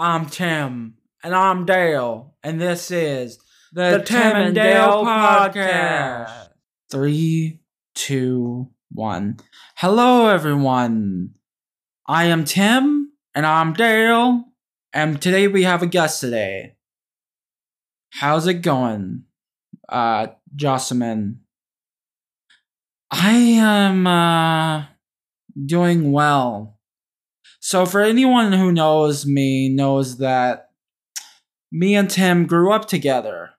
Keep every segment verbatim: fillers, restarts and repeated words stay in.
I'm Tim. And I'm Dale. And this is the, the Tim, Tim and Dale, Dale Podcast. Three, two, one. Hello, everyone. I am Tim. And I'm Dale. And today we have a guest today. How's it going, uh, Josamine? I am, uh, doing well. So for anyone who knows me, knows that me and Tim grew up together.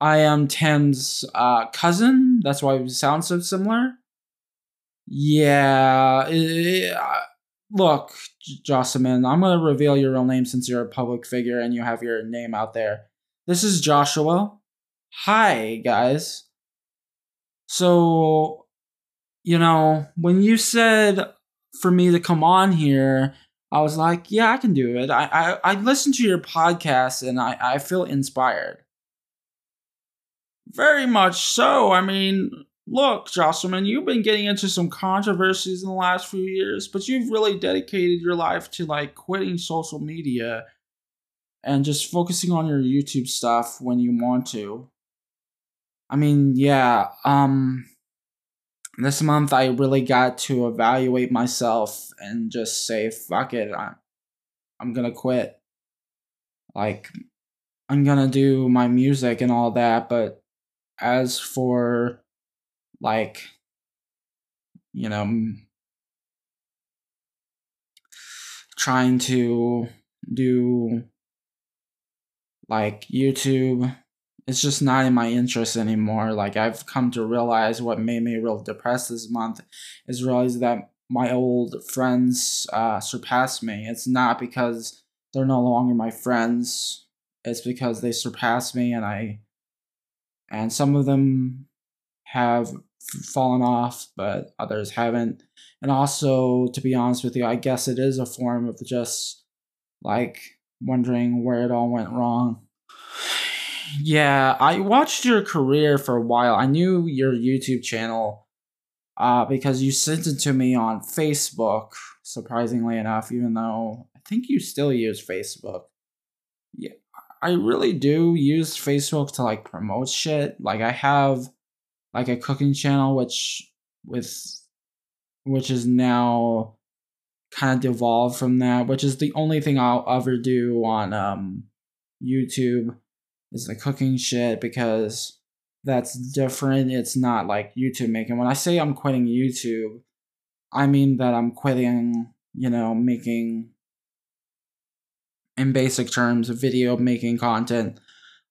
I am Tim's, uh, cousin. That's why we sound so similar. Yeah. It, uh, look, Josamine, I'm going to reveal your real name since you're a public figure and you have your name out there. This is Joshua. Hi, guys. So, you know, when you said for me to come on here, I was like, yeah, I can do it. I I, I listened to your podcast and I, I feel inspired. Very much so. I mean, look, Jocelyn, you've been getting into some controversies in the last few years, but you've really dedicated your life to like quitting social media and just focusing on your YouTube stuff when you want to. I mean, yeah, um, this month I really got to evaluate myself and just say, fuck it, I, I'm gonna quit. Like, I'm gonna do my music and all that, but as for, like, you know, trying to do, like, YouTube, it's just not in my interest anymore. Like, I've come to realize what made me real depressed this month is realize that my old friends uh, surpassed me. It's not because they're no longer my friends. It's because they surpassed me, and I, and some of them have fallen off, but others haven't. And also, to be honest with you, I guess it is a form of just, like, wondering where it all went wrong. Yeah, I watched your career for a while. I knew your YouTube channel uh, because you sent it to me on Facebook, surprisingly enough, even though I think you still use Facebook. Yeah, I really do use Facebook to, like, promote shit. Like, I have, like, a cooking channel, which with which is now kind of devolved from that, which is the only thing I'll ever do on um, YouTube. Is the cooking shit, because that's different. It's not like YouTube making. When I say I'm quitting YouTube, I mean that I'm quitting, you know, making, in basic terms, video making content.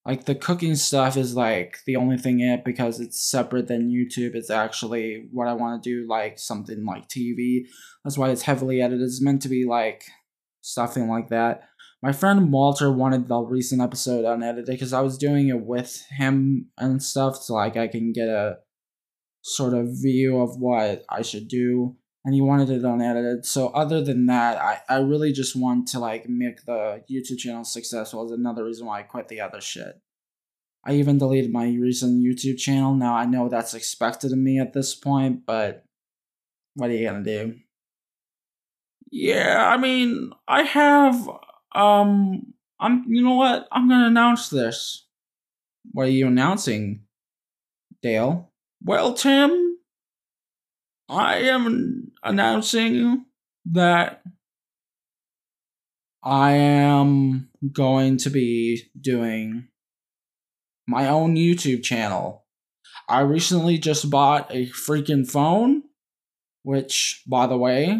Like, the cooking stuff is like the only thing it, because it's separate than YouTube. It's actually what I want to do, like something like T V. That's why it's heavily edited. It's meant to be like something like that. My friend Walter wanted the recent episode unedited because I was doing it with him and stuff, so like I can get a sort of view of what I should do, and he wanted it unedited. So other than that, I, I really just want to like make the YouTube channel successful is another reason why I quit the other shit. I even deleted my recent YouTube channel. Now I know that's expected of me at this point, but what are you gonna do? Yeah, I mean, I have... Um, I'm, you know what? I'm gonna announce this. What are you announcing, Dale? Well, Tim, I am announcing that I am going to be doing my own YouTube channel. I recently just bought a freaking phone, which, by the way,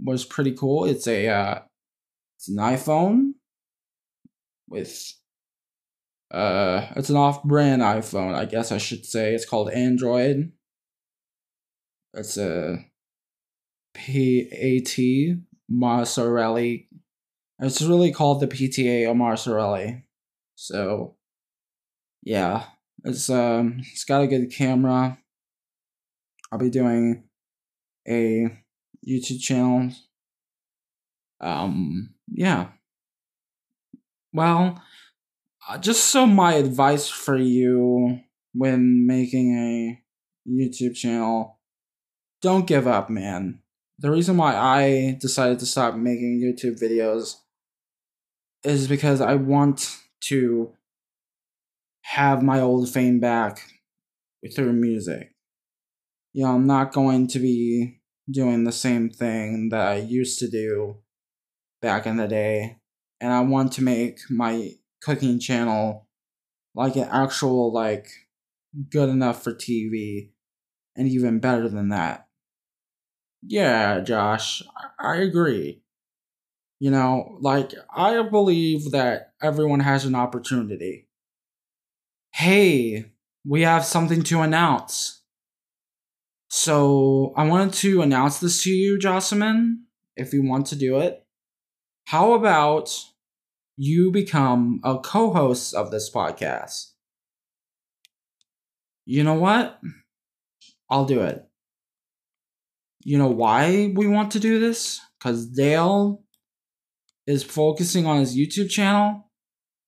was pretty cool. It's a, uh, It's an iPhone with, uh, it's an off-brand iPhone, I guess I should say. It's called Android. It's a P A T Marsorelli. It's really called the P T A Marsorelli. So, yeah. It's, um, it's got a good camera. I'll be doing a YouTube channel. Um... Yeah. Well, uh, just so my advice for you when making a YouTube channel, don't give up, man. The reason why I decided to stop making YouTube videos is because I want to have my old fame back through music. You know, I'm not going to be doing the same thing that I used to do back in the day. And I want to make my cooking channel like an actual, like, good enough for T V and even better than that. Yeah, Josh, I agree. You know, like, I believe that everyone has an opportunity. Hey, we have something to announce. So, I wanted to announce this to you, Jocelyn, if you want to do it. How about you become a co-host of this podcast? You know what? I'll do it. You know why we want to do this? Because Dale is focusing on his YouTube channel,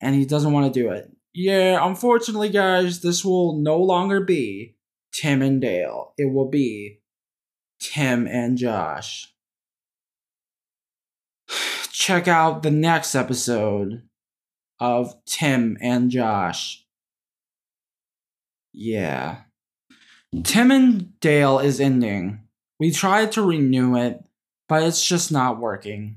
and he doesn't want to do it. Yeah, unfortunately, guys, this will no longer be Tim and Dale. It will be Tim and Josh. Check out the next episode of Tim and Josh. Yeah. Tim and Dale is ending. We tried to renew it, but it's just not working.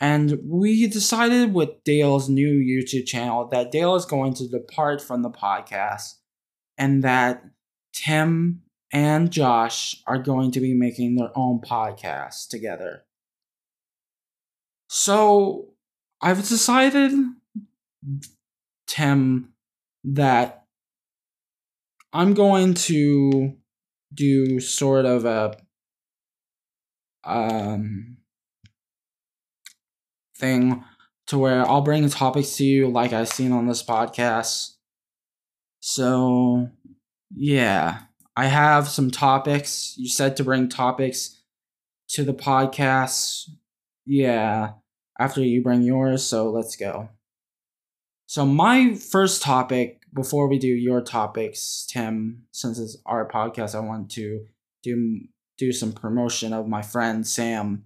And we decided with Dale's new YouTube channel that Dale is going to depart from the podcast and that Tim and Josh are going to be making their own podcast together. So I've decided, Tim, that I'm going to do sort of a um. thing to where I'll bring topics to you like I've seen on this podcast. So, yeah. I have some topics. You said to bring topics to the podcast. Yeah. After you bring yours, so let's go. So, my first topic, before we do your topics, Tim, since it's our podcast, I want to do, do some promotion of my friend, Sam.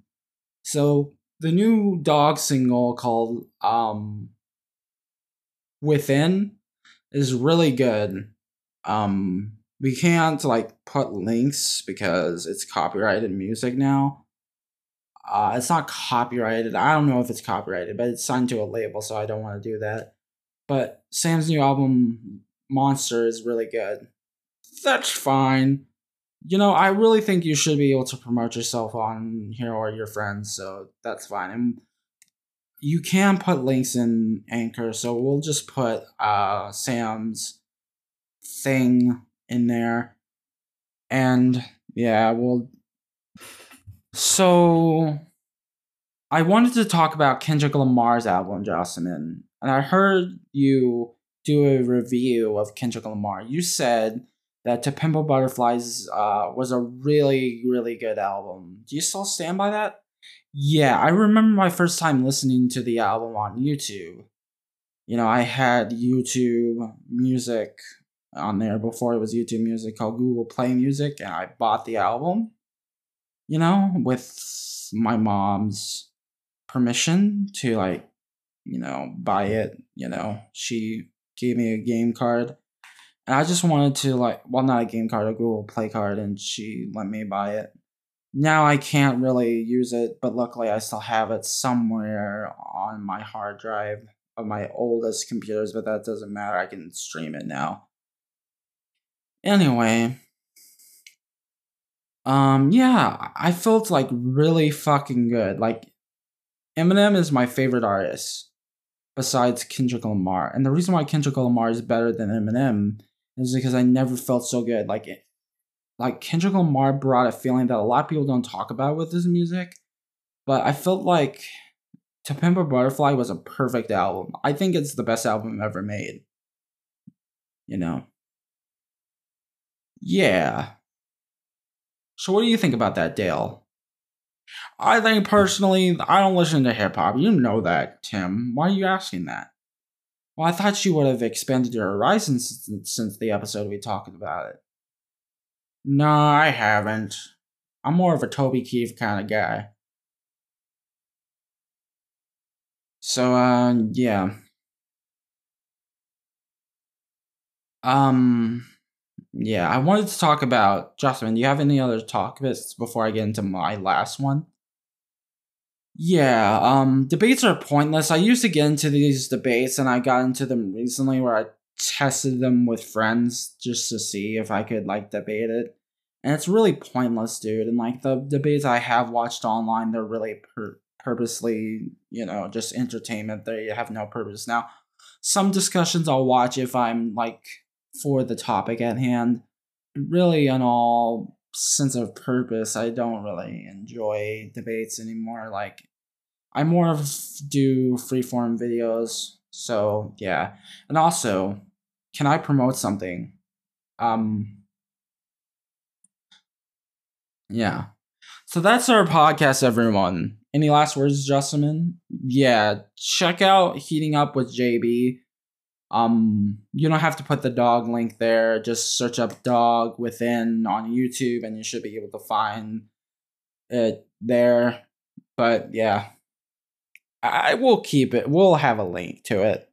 So, the new dog single called um, Within is really good. Um, we can't like put links because it's copyrighted music now. Uh, it's not copyrighted. I don't know if it's copyrighted, but it's signed to a label, so I don't want to do that. But Sam's new album, Monster, is really good. That's fine. You know, I really think you should be able to promote yourself on here or your friends, so that's fine. And you can put links in Anchor, so we'll just put uh, Sam's thing in there. And, yeah, we'll... So, I wanted to talk about Kendrick Lamar's album, Jocelyn. And I heard you do a review of Kendrick Lamar. You said that To Pimp a Butterfly uh, was a really, really good album. Do you still stand by that? Yeah, I remember my first time listening to the album on YouTube. You know, I had YouTube Music on there before it was YouTube Music, called Google Play Music, and I bought the album, you know, with my mom's permission to, like, you know, buy it. You know, she gave me a game card. And I just wanted to, like, well, not a game card, a Google Play card, and she let me buy it. Now I can't really use it, but luckily I still have it somewhere on my hard drive of my oldest computers, but that doesn't matter. I can stream it now. Anyway. Um, yeah, I felt, like, really fucking good. Like, Eminem is my favorite artist besides Kendrick Lamar. And the reason why Kendrick Lamar is better than Eminem is because I never felt so good. Like, it, like Kendrick Lamar brought a feeling that a lot of people don't talk about with his music. But I felt like To Pimp a Butterfly was a perfect album. I think it's the best album ever made. You know. Yeah. So what do you think about that, Dale? I think, personally, I don't listen to hip-hop. You know that, Tim. Why are you asking that? Well, I thought you would have expanded your horizons since, since the episode we talked about it. No, I haven't. I'm more of a Toby Keith kind of guy. So, uh, yeah. Um, yeah, I wanted to talk about, Jocelyn, do you have any other topics before I get into my last one? Yeah, um, debates are pointless. I used to get into these debates, and I got into them recently where I tested them with friends just to see if I could, like, debate it. And it's really pointless, dude. And, like, the debates I have watched online, they're really per- purposely, you know, just entertainment. They have no purpose. Now, some discussions I'll watch if I'm, like, for the topic at hand. Really, in all sense of purpose, I don't really enjoy debates anymore. Like, I more of do freeform videos. So, yeah. And also, can I promote something? Um... Yeah. So that's our podcast, everyone. Any last words, Jocelyn? Yeah. Check out Heating Up with J B. Um, you don't have to put the dog link there. Just search up Dog Within on YouTube and you should be able to find it there. But yeah, I will keep it. We'll have a link to it.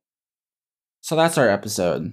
So that's our episode.